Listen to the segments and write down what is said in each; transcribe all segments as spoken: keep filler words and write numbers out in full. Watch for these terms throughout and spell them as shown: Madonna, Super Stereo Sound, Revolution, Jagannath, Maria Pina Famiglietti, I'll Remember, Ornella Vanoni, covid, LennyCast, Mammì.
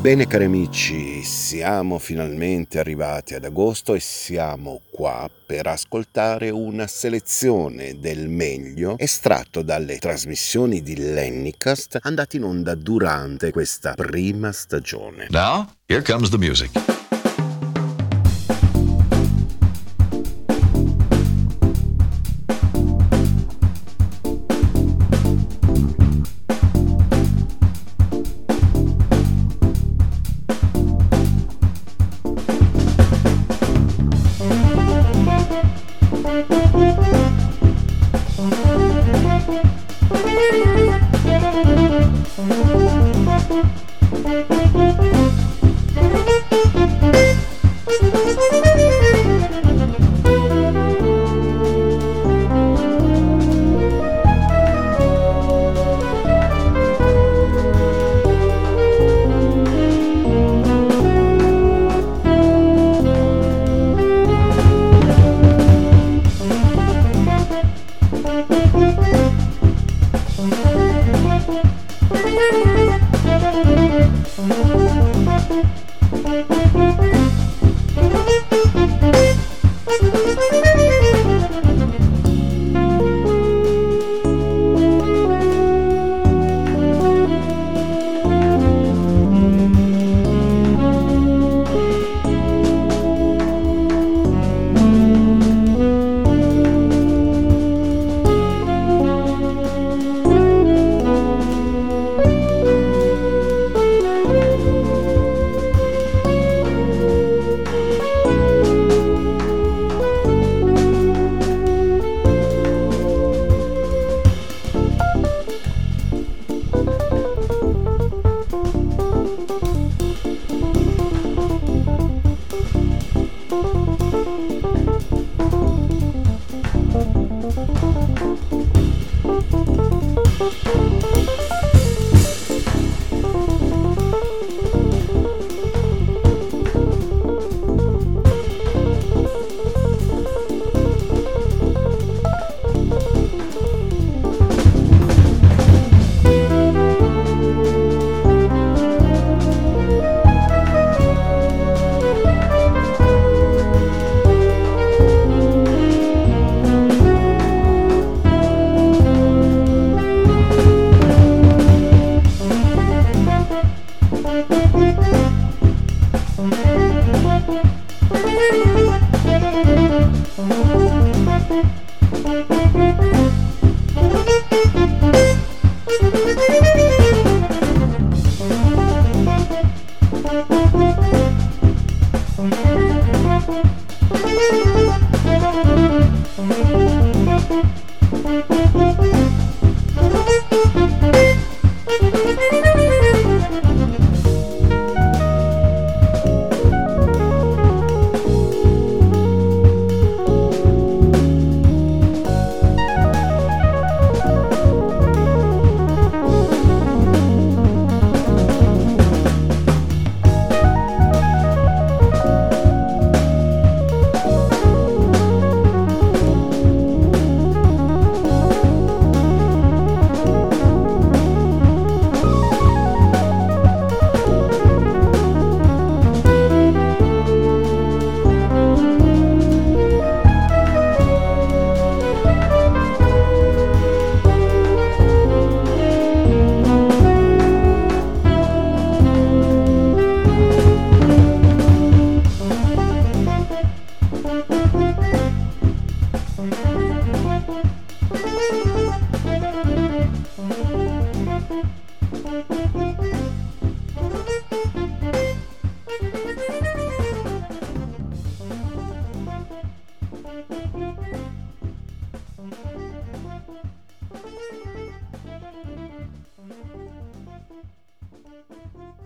Bene cari amici, siamo finalmente arrivati ad agosto e siamo qua per ascoltare una selezione del meglio estratto dalle trasmissioni di LennyCast andate in onda durante questa prima stagione. Now, here comes the music.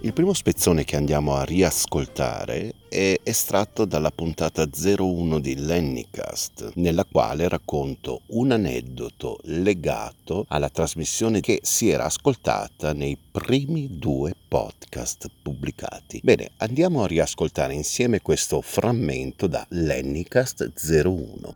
Il primo spezzone che andiamo a riascoltare è estratto dalla puntata zero uno di LennyCast, nella quale racconto un aneddoto legato alla trasmissione che si era ascoltata nei primi due podcast pubblicati. Bene, andiamo a riascoltare insieme questo frammento da LennyCast zero uno.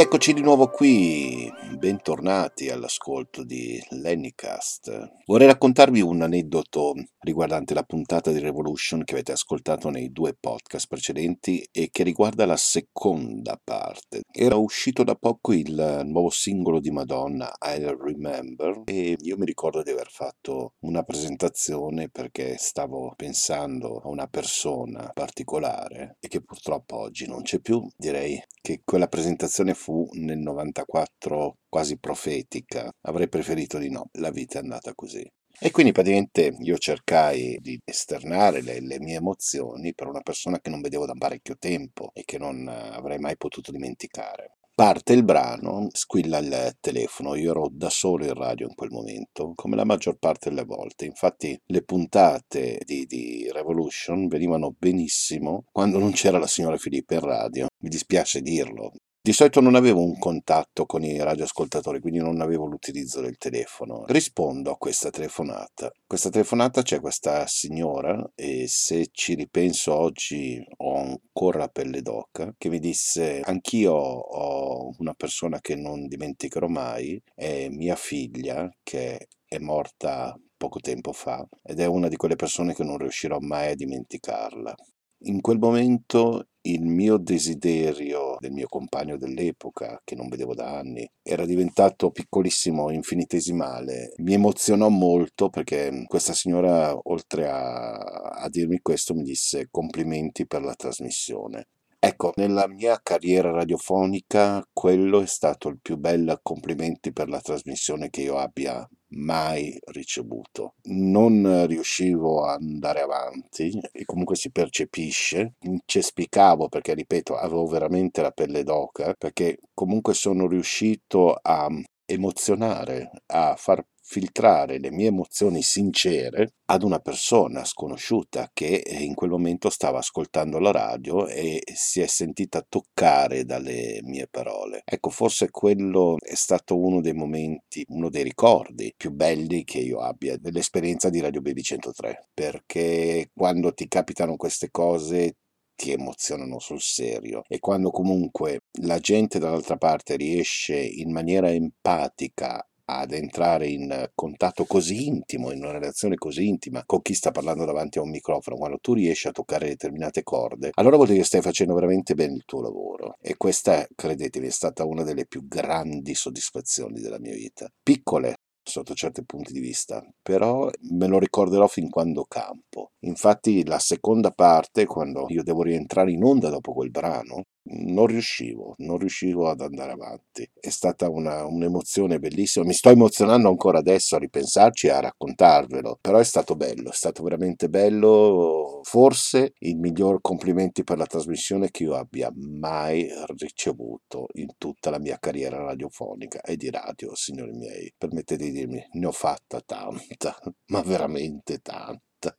Ed eccoci di nuovo qui, bentornati all'ascolto di LennyCast. Vorrei raccontarvi un aneddoto riguardante la puntata di Revolution che avete ascoltato nei due podcast precedenti e che riguarda la seconda parte. Era uscito da poco il nuovo singolo di Madonna, I'll Remember, e io mi ricordo di aver fatto una presentazione perché stavo pensando a una persona particolare e che purtroppo oggi non c'è più. Direi che quella presentazione fu nel novantaquattro quasi profetica, avrei preferito di no, la vita è andata così. E quindi praticamente io cercai di esternare le, le mie emozioni per una persona che non vedevo da parecchio tempo e che non avrei mai potuto dimenticare. Parte il brano, squilla il telefono, io ero da solo in radio in quel momento, come la maggior parte delle volte, infatti le puntate di, di Revolution venivano benissimo quando non c'era la signora Filippa in radio, mi dispiace dirlo. Di solito non avevo un contatto con i radioascoltatori, quindi non avevo l'utilizzo del telefono. Rispondo a questa telefonata. Questa telefonata c'è questa signora, e se ci ripenso oggi ho ancora la pelle d'oca, che mi disse: anch'io ho una persona che non dimenticherò mai, è mia figlia che è morta poco tempo fa ed è una di quelle persone che non riuscirò mai a dimenticarla. In quel momento il mio desiderio del mio compagno dell'epoca, che non vedevo da anni, era diventato piccolissimo, infinitesimale. Mi emozionò molto perché questa signora, oltre a, a dirmi questo, mi disse complimenti per la trasmissione. Ecco, nella mia carriera radiofonica quello è stato il più bel complimenti per la trasmissione che io abbia mai ricevuto. Non riuscivo a andare avanti e comunque si percepisce, incespicavo perché, ripeto, avevo veramente la pelle d'oca, perché comunque sono riuscito a emozionare, a far filtrare le mie emozioni sincere ad una persona sconosciuta che in quel momento stava ascoltando la radio e si è sentita toccare dalle mie parole. Ecco, forse quello è stato uno dei momenti, uno dei ricordi più belli che io abbia dell'esperienza di Radio Baby centotré, perché quando ti capitano queste cose ti emozionano sul serio, e quando comunque la gente dall'altra parte riesce in maniera empatica ad entrare in contatto così intimo, in una relazione così intima con chi sta parlando davanti a un microfono, quando tu riesci a toccare determinate corde, allora vuol dire che stai facendo veramente bene il tuo lavoro, e questa, credetemi, è stata una delle più grandi soddisfazioni della mia vita. Piccole sotto certi punti di vista, però me lo ricorderò fin quando campo. Infatti la seconda parte, quando io devo rientrare in onda dopo quel brano, non riuscivo, non riuscivo ad andare avanti. È stata una, un'emozione bellissima, mi sto emozionando ancora adesso a ripensarci e a raccontarvelo, però è stato bello, è stato veramente bello, forse il miglior complimenti per la trasmissione che io abbia mai ricevuto in tutta la mia carriera radiofonica e di radio, signori miei. Permettete di dirmi, ne ho fatta tanta, ma veramente tanta.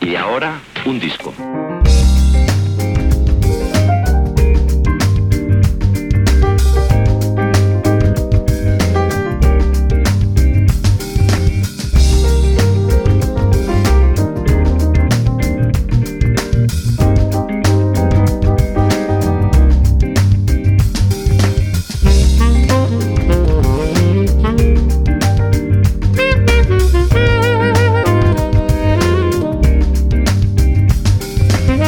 Y ahora, un disco. We'll be right back.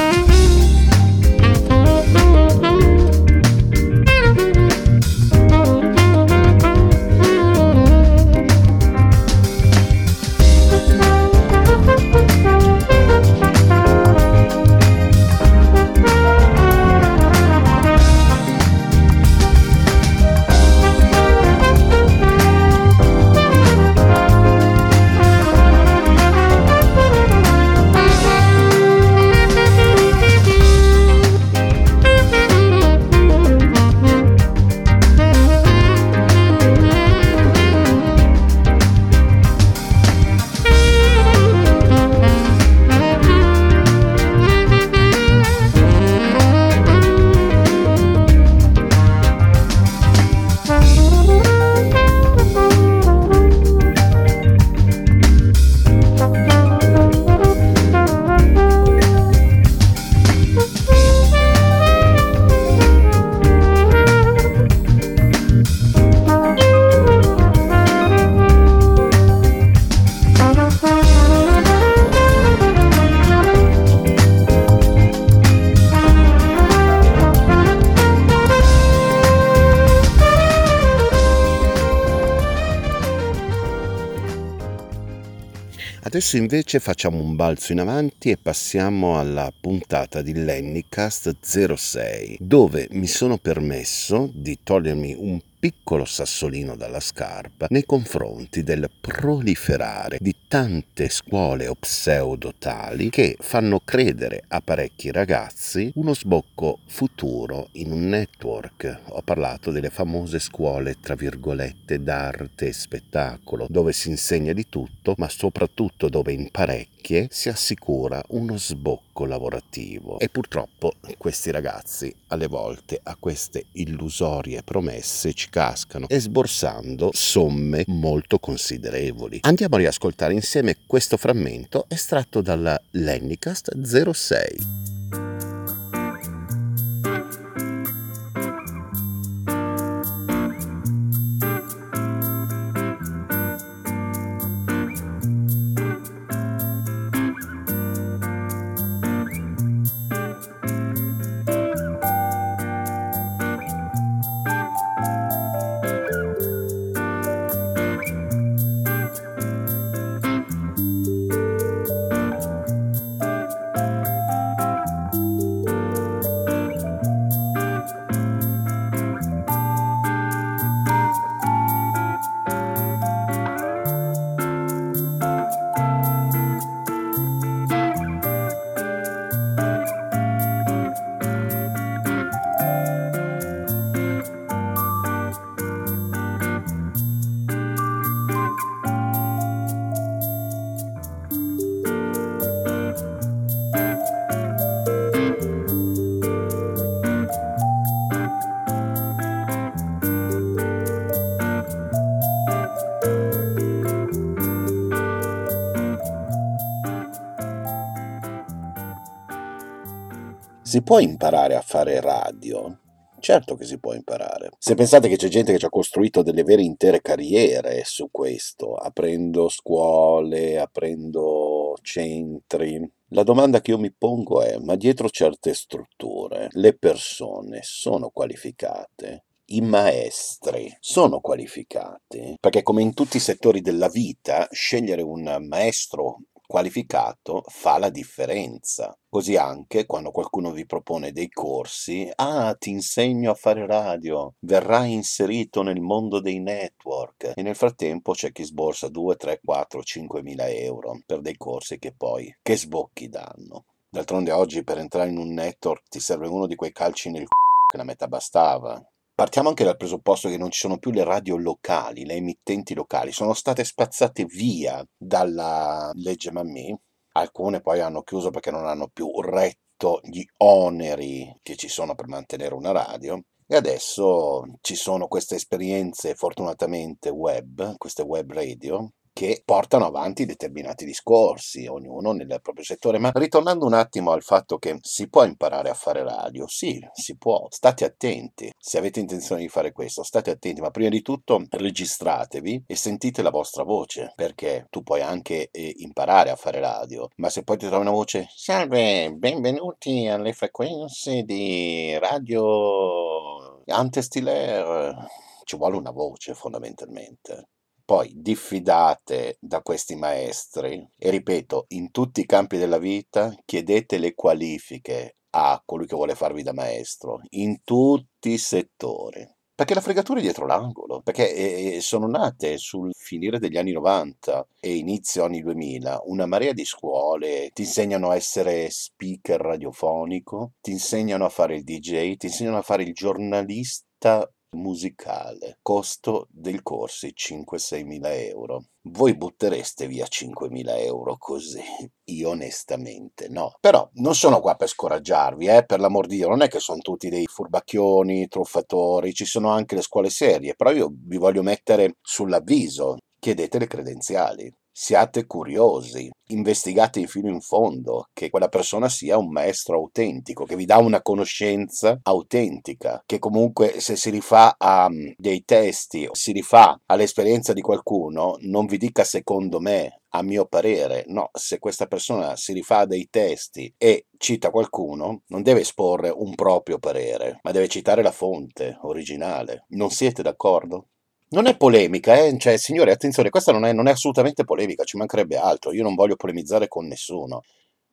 Adesso invece facciamo un balzo in avanti e passiamo alla puntata di LennyCast zero sei, dove mi sono permesso di togliermi un piccolo sassolino dalla scarpa nei confronti del proliferare di tante scuole o pseudotali che fanno credere a parecchi ragazzi uno sbocco futuro in un network. Ho parlato delle famose scuole tra virgolette d'arte e spettacolo, dove si insegna di tutto, ma soprattutto dove in parecchie si assicura uno sbocco lavorativo. E purtroppo questi ragazzi alle volte a queste illusorie promesse ci cascano, esborsando somme molto considerevoli. Andiamo a riascoltare insieme questo frammento estratto dalla LennyCast zero sei. Si può imparare a fare radio? Certo che si può imparare. Se pensate che c'è gente che ci ha costruito delle vere intere carriere su questo, aprendo scuole, aprendo centri, la domanda che io mi pongo è: ma dietro certe strutture le persone sono qualificate? I maestri sono qualificati? Perché come in tutti i settori della vita, scegliere un maestro qualificato fa la differenza. Così anche quando qualcuno vi propone dei corsi, ah ti insegno a fare radio, verrai inserito nel mondo dei network, e nel frattempo c'è chi sborsa due, tre, quattro, cinque mila euro per dei corsi che poi che sbocchi danno. D'altronde oggi per entrare in un network ti serve uno di quei calci nel c***o che la metà bastava. Partiamo anche dal presupposto che non ci sono più le radio locali, le emittenti locali, sono state spazzate via dalla legge Mammì. Alcune poi hanno chiuso perché non hanno più retto gli oneri che ci sono per mantenere una radio. E adesso ci sono queste esperienze, fortunatamente web, queste web radio, che portano avanti determinati discorsi, ognuno nel proprio settore. Ma ritornando un attimo al fatto che si può imparare a fare radio, sì, si può, state attenti, se avete intenzione di fare questo, state attenti, ma prima di tutto registratevi e sentite la vostra voce, perché tu puoi anche eh, imparare a fare radio, ma se poi ti trovi una voce, salve, benvenuti alle frequenze di Radio Antestiler, ci vuole una voce fondamentalmente. Poi diffidate da questi maestri e, ripeto, in tutti i campi della vita chiedete le qualifiche a colui che vuole farvi da maestro, in tutti i settori. Perché la fregatura è dietro l'angolo, perché sono nate sul finire degli anni novanta e inizio anni duemila una marea di scuole, ti insegnano a essere speaker radiofonico, ti insegnano a fare il D J, ti insegnano a fare il giornalista musicale, costo del corso cinque sei mila euro. Voi buttereste via cinquemila euro così? Io onestamente no. Però non sono qua per scoraggiarvi, eh, per l'amor di Dio, non è che sono tutti dei furbacchioni, truffatori, ci sono anche le scuole serie, però io vi voglio mettere sull'avviso, chiedete le credenziali. Siate curiosi, investigate fino in fondo che quella persona sia un maestro autentico, che vi dà una conoscenza autentica, che comunque se si rifà a dei testi, si rifà all'esperienza di qualcuno, non vi dica secondo me, a mio parere, no, se questa persona si rifà a dei testi e cita qualcuno, non deve esporre un proprio parere, ma deve citare la fonte originale. Non siete d'accordo? Non è polemica, eh? Cioè, signore, attenzione, questa non è, non è assolutamente polemica, ci mancherebbe altro, io non voglio polemizzare con nessuno.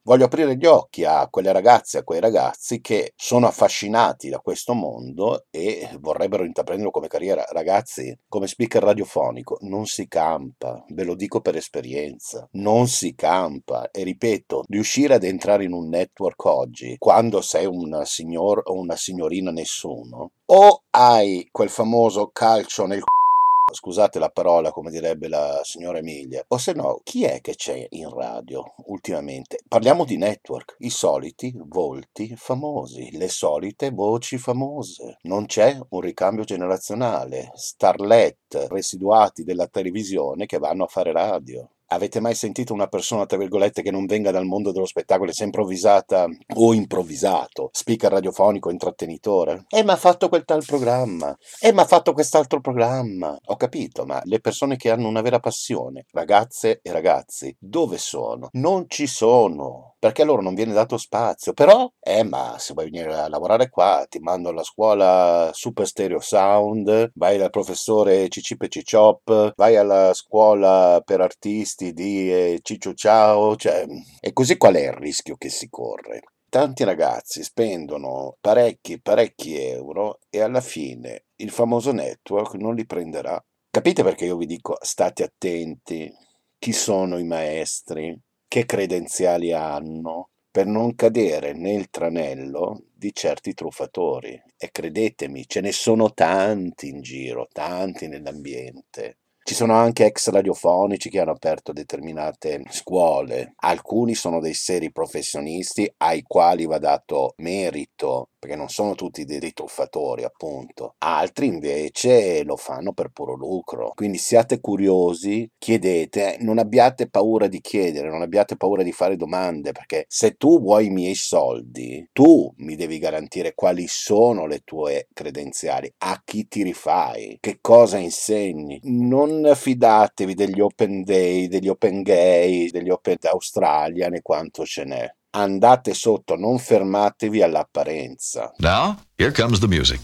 Voglio aprire gli occhi a quelle ragazze, a quei ragazzi che sono affascinati da questo mondo e vorrebbero intraprenderlo come carriera. Ragazzi, come speaker radiofonico non si campa, ve lo dico per esperienza, non si campa. E ripeto, riuscire ad entrare in un network oggi, quando sei un signor o una signorina nessuno, o hai quel famoso calcio nel c***o, scusate la parola, come direbbe la signora Emilia, o se no chi è che c'è in radio ultimamente? Parliamo di network, i soliti volti famosi, le solite voci famose, non c'è un ricambio generazionale, starlet residuati della televisione che vanno a fare radio. Avete mai sentito una persona, tra virgolette, che non venga dal mondo dello spettacolo e sia improvvisata o improvvisato, speaker radiofonico, intrattenitore? Eh, ma ha fatto quel tal programma, eh, ma ha fatto quest'altro programma. Ho capito, ma le persone che hanno una vera passione, ragazze e ragazzi, dove sono? Non ci sono, perché a loro non viene dato spazio. Però, eh, ma se vuoi venire a lavorare qua, ti mando alla scuola Super Stereo Sound, vai dal professore Ciccipe Cicciop, vai alla scuola per artisti, di eh, ciccio ciao, cioè, e così qual è il rischio che si corre? Tanti ragazzi spendono parecchi parecchi euro e alla fine il famoso network non li prenderà. Capite perché io vi dico state attenti, chi sono i maestri, che credenziali hanno, per non cadere nel tranello di certi truffatori. E credetemi, ce ne sono tanti in giro, tanti nell'ambiente. Ci sono anche ex radiofonici che hanno aperto determinate scuole, alcuni sono dei seri professionisti ai quali va dato merito, perché non sono tutti dei truffatori appunto, altri invece lo fanno per puro lucro, quindi siate curiosi, chiedete, non abbiate paura di chiedere, non abbiate paura di fare domande, perché se tu vuoi i miei soldi, tu mi devi garantire quali sono le tue credenziali, a chi ti rifai, che cosa insegni, non Non fidatevi degli open day, degli open gay, degli open Australia, né quanto ce n'è. Andate sotto, non fermatevi all'apparenza. Now, here comes the music.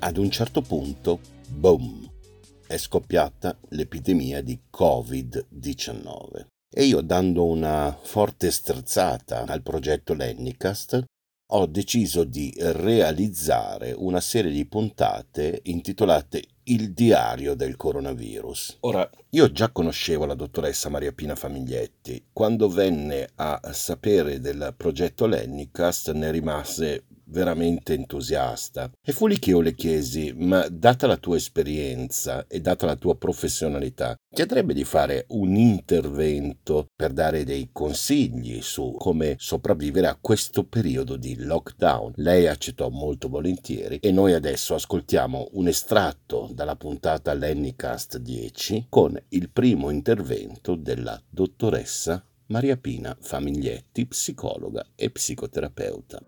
Ad un certo punto, boom, è scoppiata l'epidemia di covid diciannove e io, dando una forte sterzata al progetto LennyCast, ho deciso di realizzare una serie di puntate intitolate Il diario del coronavirus. Ora, io già conoscevo la dottoressa Maria Pina Famiglietti. Quando venne a sapere del progetto LennyCast ne rimase veramente entusiasta. E fu lì che io le chiesi: ma data la tua esperienza e data la tua professionalità, ti andrebbe di fare un intervento per dare dei consigli su come sopravvivere a questo periodo di lockdown? Lei accettò molto volentieri e noi adesso ascoltiamo un estratto dalla puntata LennyCast dieci con il primo intervento della dottoressa Maria Pina Famiglietti, psicologa e psicoterapeuta.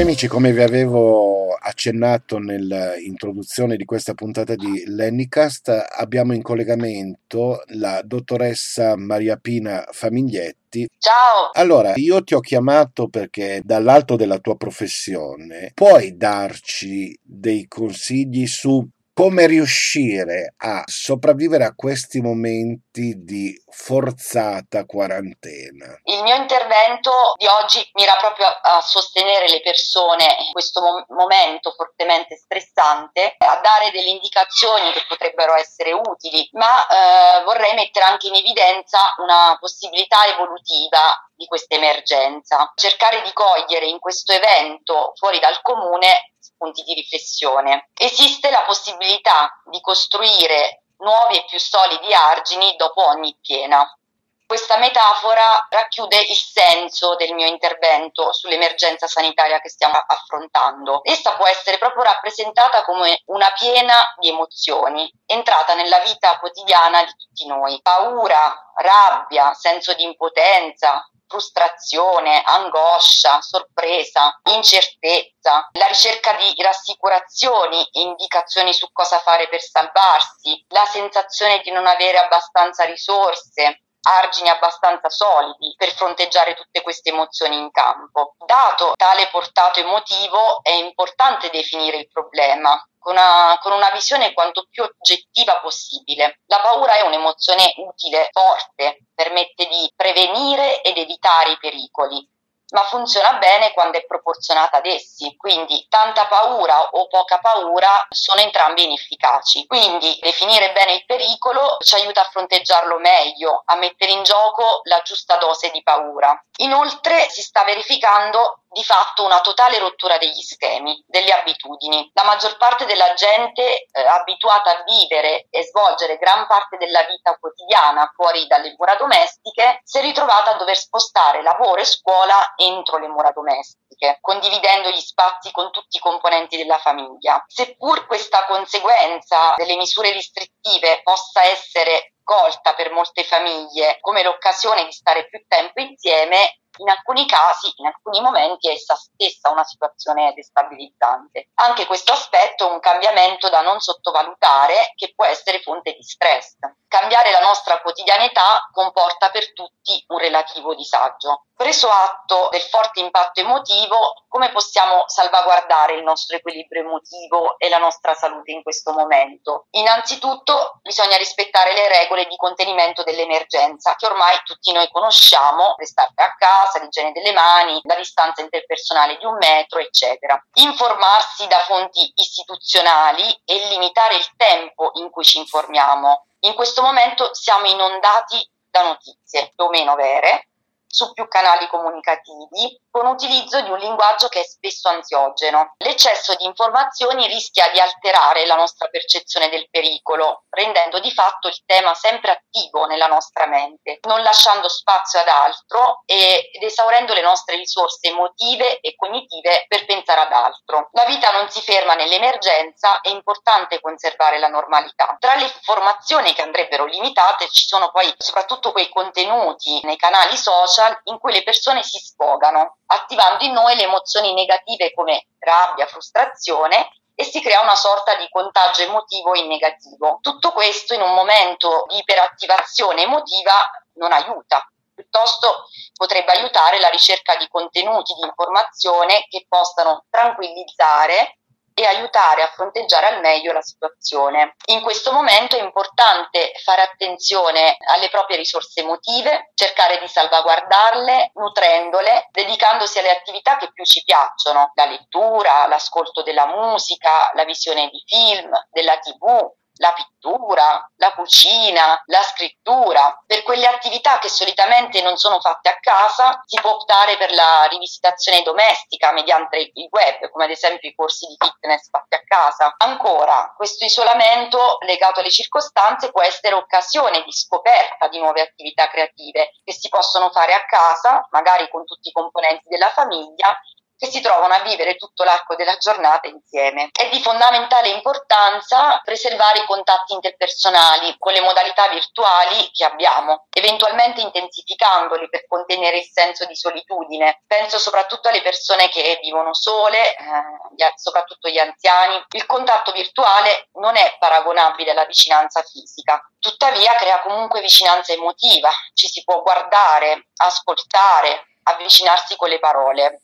Amici, come vi avevo accennato nell'introduzione di questa puntata di LennyCast, abbiamo in collegamento la dottoressa Maria Pina Famiglietti. Ciao! Allora, io ti ho chiamato perché dall'alto della tua professione puoi darci dei consigli su come riuscire a sopravvivere a questi momenti di forzata quarantena. Il mio intervento di oggi mira proprio a, a sostenere le persone in questo mom- momento fortemente stressante, a dare delle indicazioni che potrebbero essere utili, ma eh, vorrei mettere anche in evidenza una possibilità evolutiva di questa emergenza. Cercare di cogliere in questo evento fuori dal comune spunti di riflessione. Esiste la possibilità di costruire nuovi e più solidi argini dopo ogni piena. Questa metafora racchiude il senso del mio intervento sull'emergenza sanitaria che stiamo affrontando. Essa può essere proprio rappresentata come una piena di emozioni, entrata nella vita quotidiana di tutti noi. Paura, rabbia, senso di impotenza, frustrazione, angoscia, sorpresa, incertezza, la ricerca di rassicurazioni e indicazioni su cosa fare per salvarsi, la sensazione di non avere abbastanza risorse, argini abbastanza solidi per fronteggiare tutte queste emozioni in campo. Dato tale portato emotivo, è importante definire il problema con una, con una visione quanto più oggettiva possibile. La paura è un'emozione utile, forte, permette di prevenire ed evitare i pericoli, ma funziona bene quando è proporzionata ad essi, quindi tanta paura o poca paura sono entrambi inefficaci. Quindi definire bene il pericolo ci aiuta a fronteggiarlo meglio, a mettere in gioco la giusta dose di paura. Inoltre si sta verificando di fatto una totale rottura degli schemi, delle abitudini. La maggior parte della gente eh, abituata a vivere e svolgere gran parte della vita quotidiana fuori dalle mura domestiche si è ritrovata a dover spostare lavoro e scuola entro le mura domestiche, condividendo gli spazi con tutti i componenti della famiglia. Seppur questa conseguenza delle misure restrittive possa essere colta per molte famiglie come l'occasione di stare più tempo insieme, in alcuni casi, in alcuni momenti è essa stessa una situazione destabilizzante. Anche questo aspetto è un cambiamento da non sottovalutare, che può essere fonte di stress. Cambiare la nostra quotidianità comporta per tutti un relativo disagio. Preso atto del forte impatto emotivo, come possiamo salvaguardare il nostro equilibrio emotivo e la nostra salute in questo momento? Innanzitutto bisogna rispettare le regole di contenimento dell'emergenza che ormai tutti noi conosciamo: restare a casa, l'igiene delle mani, la distanza interpersonale di un metro, eccetera. Informarsi da fonti istituzionali e limitare il tempo in cui ci informiamo. In questo momento siamo inondati da notizie, più o meno vere, su più canali comunicativi, con utilizzo di un linguaggio che è spesso ansiogeno. L'eccesso di informazioni rischia di alterare la nostra percezione del pericolo, rendendo di fatto il tema sempre attivo nella nostra mente, non lasciando spazio ad altro ed esaurendo le nostre risorse emotive e cognitive per pensare ad altro. La vita non si ferma nell'emergenza, è importante conservare la normalità. Tra le informazioni che andrebbero limitate ci sono poi soprattutto quei contenuti nei canali social in cui le persone si sfogano, attivando in noi le emozioni negative come rabbia, frustrazione, e si crea una sorta di contagio emotivo in negativo. Tutto questo in un momento di iperattivazione emotiva non aiuta, piuttosto potrebbe aiutare la ricerca di contenuti, di informazione che possano tranquillizzare e aiutare a fronteggiare al meglio la situazione. In questo momento è importante fare attenzione alle proprie risorse emotive, cercare di salvaguardarle, nutrendole, dedicandosi alle attività che più ci piacciono, la lettura, l'ascolto della musica, la visione di film, della tivù, la pittura, la cucina, la scrittura. Per quelle attività che solitamente non sono fatte a casa si può optare per la rivisitazione domestica mediante il web, come ad esempio i corsi di fitness fatti a casa. Ancora, questo isolamento legato alle circostanze può essere occasione di scoperta di nuove attività creative che si possono fare a casa, magari con tutti i componenti della famiglia, che si trovano a vivere tutto l'arco della giornata insieme. È di fondamentale importanza preservare i contatti interpersonali con le modalità virtuali che abbiamo, eventualmente intensificandoli per contenere il senso di solitudine. Penso soprattutto alle persone che vivono sole, eh, soprattutto gli anziani. Il contatto virtuale non è paragonabile alla vicinanza fisica, tuttavia crea comunque vicinanza emotiva. Ci si può guardare, ascoltare, avvicinarsi con le parole.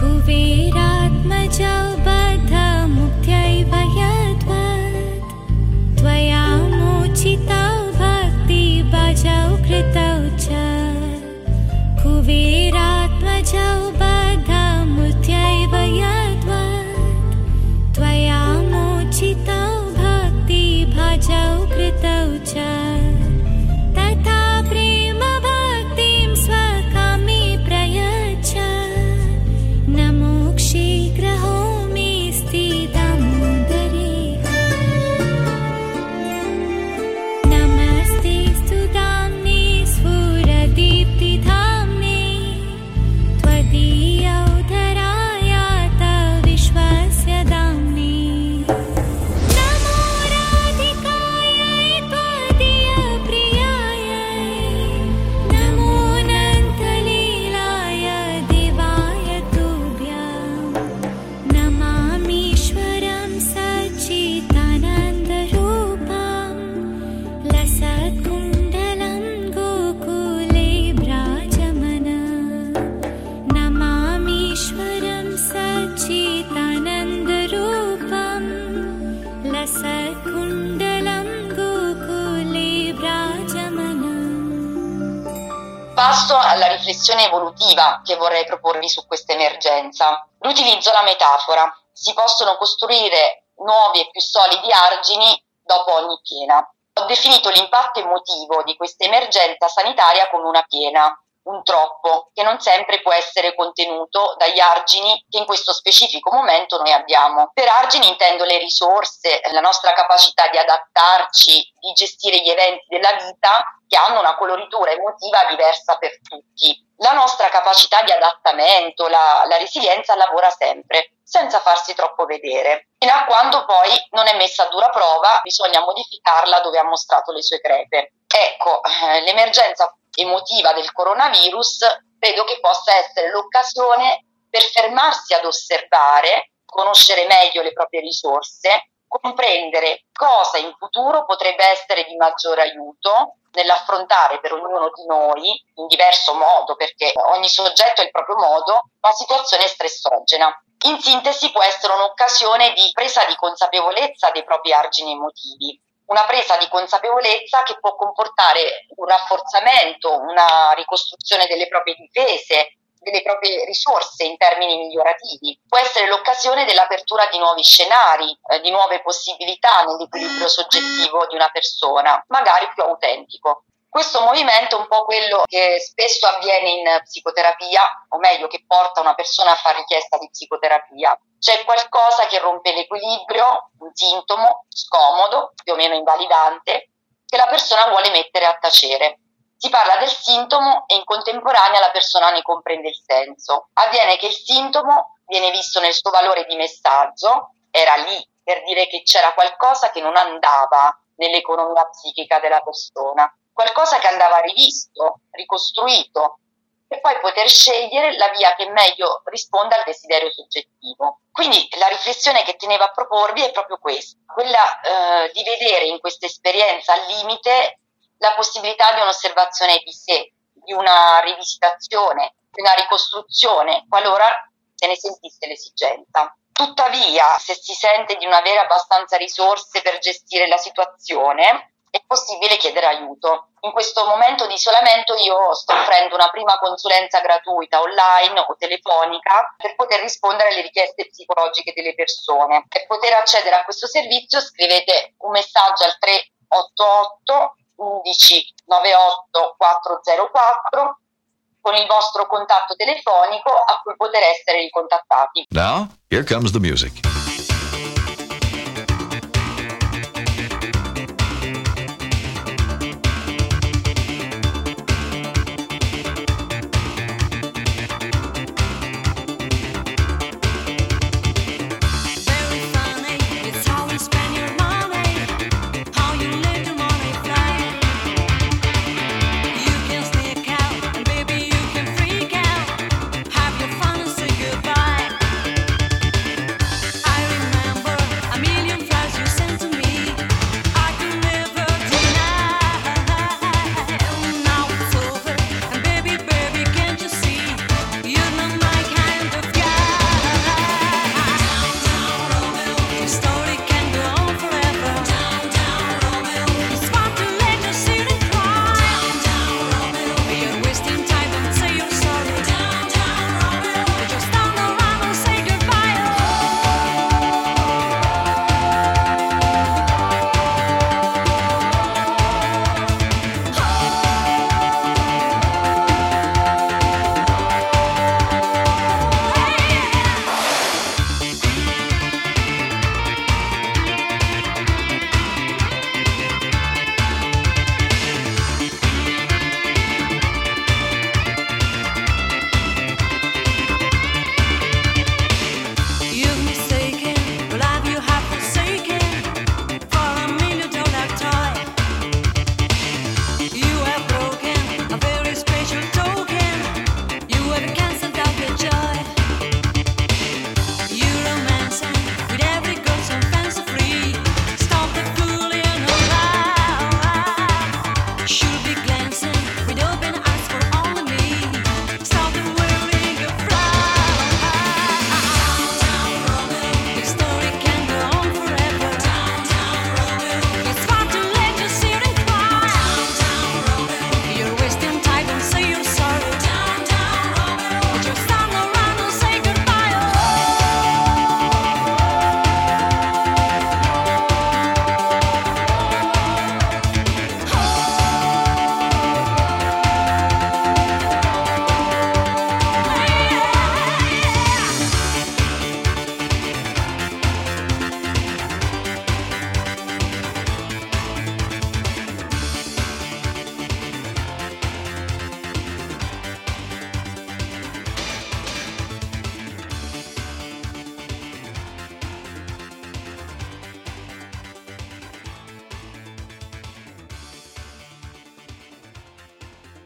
Kuveratmaja badha muktayvaya alla riflessione evolutiva che vorrei proporvi su questa emergenza. Riutilizzo la metafora: si possono costruire nuovi e più solidi argini dopo ogni piena. Ho definito l'impatto emotivo di questa emergenza sanitaria come una piena, un troppo, che non sempre può essere contenuto dagli argini che in questo specifico momento noi abbiamo. Per argini intendo le risorse, la nostra capacità di adattarci, di gestire gli eventi della vita che hanno una coloritura emotiva diversa per tutti. La nostra capacità di adattamento, la, la resilienza lavora sempre, senza farsi troppo vedere, fino a quando poi non è messa a dura prova, bisogna modificarla dove ha mostrato le sue crepe. Ecco, l'emergenza emotiva del coronavirus credo che possa essere l'occasione per fermarsi ad osservare, conoscere meglio le proprie risorse, comprendere cosa in futuro potrebbe essere di maggior aiuto nell'affrontare per ognuno di noi, in diverso modo, perché ogni soggetto ha il proprio modo, una situazione stressogena. In sintesi, può essere un'occasione di presa di consapevolezza dei propri argini emotivi, una presa di consapevolezza che può comportare un rafforzamento, una ricostruzione delle proprie difese, delle proprie risorse in termini migliorativi. Può essere l'occasione dell'apertura di nuovi scenari, eh, di nuove possibilità nell'equilibrio soggettivo di una persona, magari più autentico. Questo movimento è un po' quello che spesso avviene in psicoterapia, o meglio, che porta una persona a fare richiesta di psicoterapia. C'è qualcosa che rompe l'equilibrio, un sintomo scomodo, più o meno invalidante, che la persona vuole mettere a tacere. Si parla del sintomo e in contemporanea la persona ne comprende il senso. Avviene che il sintomo viene visto nel suo valore di messaggio, era lì per dire che c'era qualcosa che non andava nell'economia psichica della persona, qualcosa che andava rivisto, ricostruito, e poi poter scegliere la via che meglio risponda al desiderio soggettivo. Quindi la riflessione che tenevo a proporvi è proprio questa, quella eh, di vedere in questa esperienza al limite la possibilità di un'osservazione di sé, di una rivisitazione, di una ricostruzione, qualora se ne sentisse l'esigenza. Tuttavia, se si sente di non avere abbastanza risorse per gestire la situazione, è possibile chiedere aiuto. In questo momento di isolamento io sto offrendo una prima consulenza gratuita online o telefonica per poter rispondere alle richieste psicologiche delle persone. Per poter accedere a questo servizio scrivete un messaggio al tre otto otto undici novantotto quattrocentoquattro con il vostro contatto telefonico a cui poter essere ricontattati. Now, here comes the music. I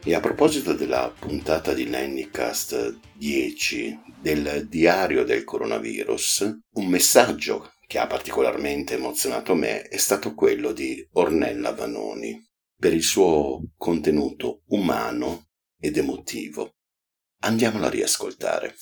E a proposito della puntata di LennyCast dieci del diario del coronavirus, un messaggio che ha particolarmente emozionato me è stato quello di Ornella Vanoni per il suo contenuto umano ed emotivo. Andiamola a riascoltare.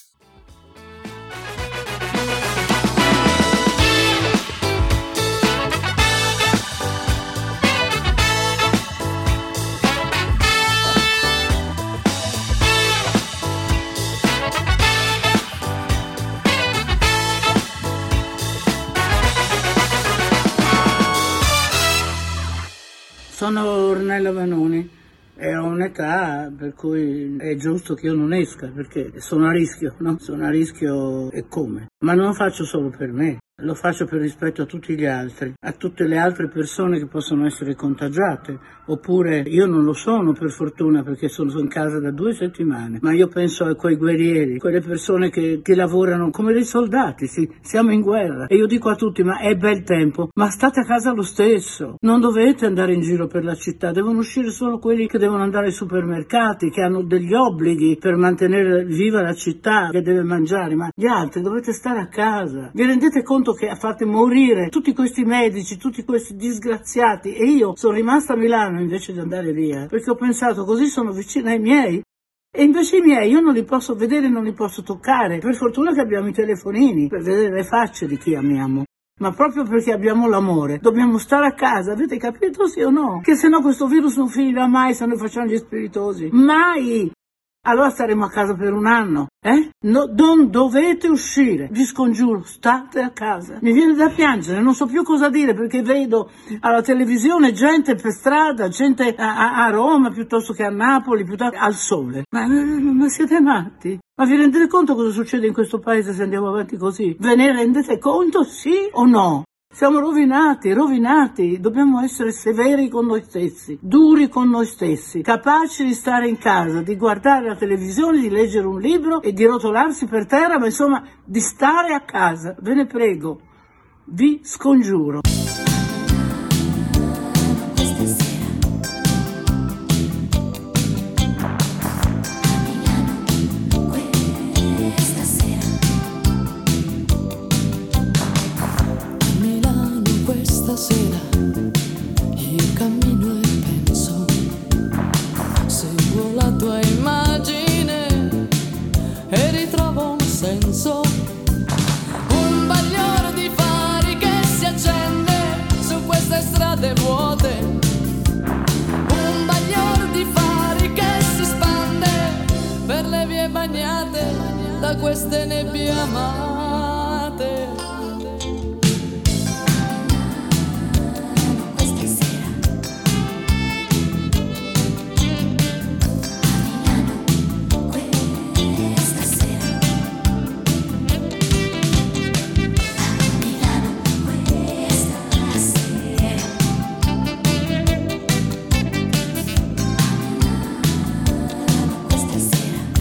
Sono Ornella Vanoni e ho un'età per cui è giusto che io non esca perché sono a rischio, no? Sono a rischio e come? Ma non lo faccio solo per me, lo faccio per rispetto a tutti gli altri, a tutte le altre persone che possono essere contagiate. Oppure io non lo sono per fortuna perché sono in casa da due settimane, ma io penso a quei guerrieri, quelle persone che, che lavorano come dei soldati, sì, siamo in guerra. E io dico a tutti, ma è bel tempo, ma state a casa lo stesso, non dovete andare in giro per la città, devono uscire solo quelli che devono andare ai supermercati, che hanno degli obblighi per mantenere viva la città, che deve mangiare, ma gli altri dovete stare a casa. Vi rendete conto che fate morire tutti questi medici, tutti questi disgraziati? E io sono rimasta a Milano invece di andare via perché ho pensato, così sono vicina ai miei, e invece i miei io non li posso vedere, non li posso toccare. Per fortuna che abbiamo i telefonini per vedere le facce di chi amiamo, ma proprio perché abbiamo l'amore dobbiamo stare a casa, avete capito, sì o no? Che se no questo virus non finirà mai se noi facciamo gli spiritosi, mai. Allora staremo a casa per un anno, eh? No, non dovete uscire, vi scongiuro, state a casa. Mi viene da piangere, non so più cosa dire perché vedo alla televisione gente per strada, gente a, a Roma piuttosto che a Napoli, piuttosto al sole. Ma, ma siete matti? Ma vi rendete conto cosa succede in questo paese se andiamo avanti così? Ve ne rendete conto, sì o no? Siamo rovinati, rovinati, dobbiamo essere severi con noi stessi, duri con noi stessi, capaci di stare in casa, di guardare la televisione, di leggere un libro e di rotolarsi per terra, ma insomma di stare a casa, ve ne prego, vi scongiuro. Da queste nebbie amate, questa sera Milano, questa sera Milano, questa sera questa sera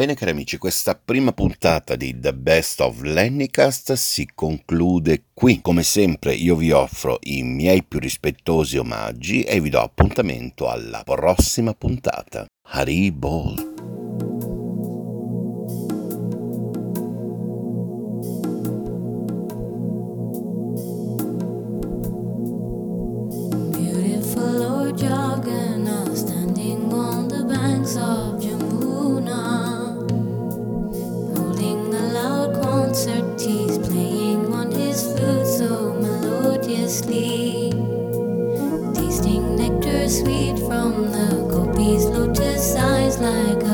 Bene cari amici, questa prima puntata di The Best of LennyCast si conclude qui. Come sempre io vi offro i miei più rispettosi omaggi e vi do appuntamento alla prossima puntata. Hari Bol! Beautiful Lord Jagannath, standing on the banks of Jamuna, concert he's playing on his flute so melodiously, tasting nectar sweet from the gopis' lotus eyes like a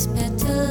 aspetto.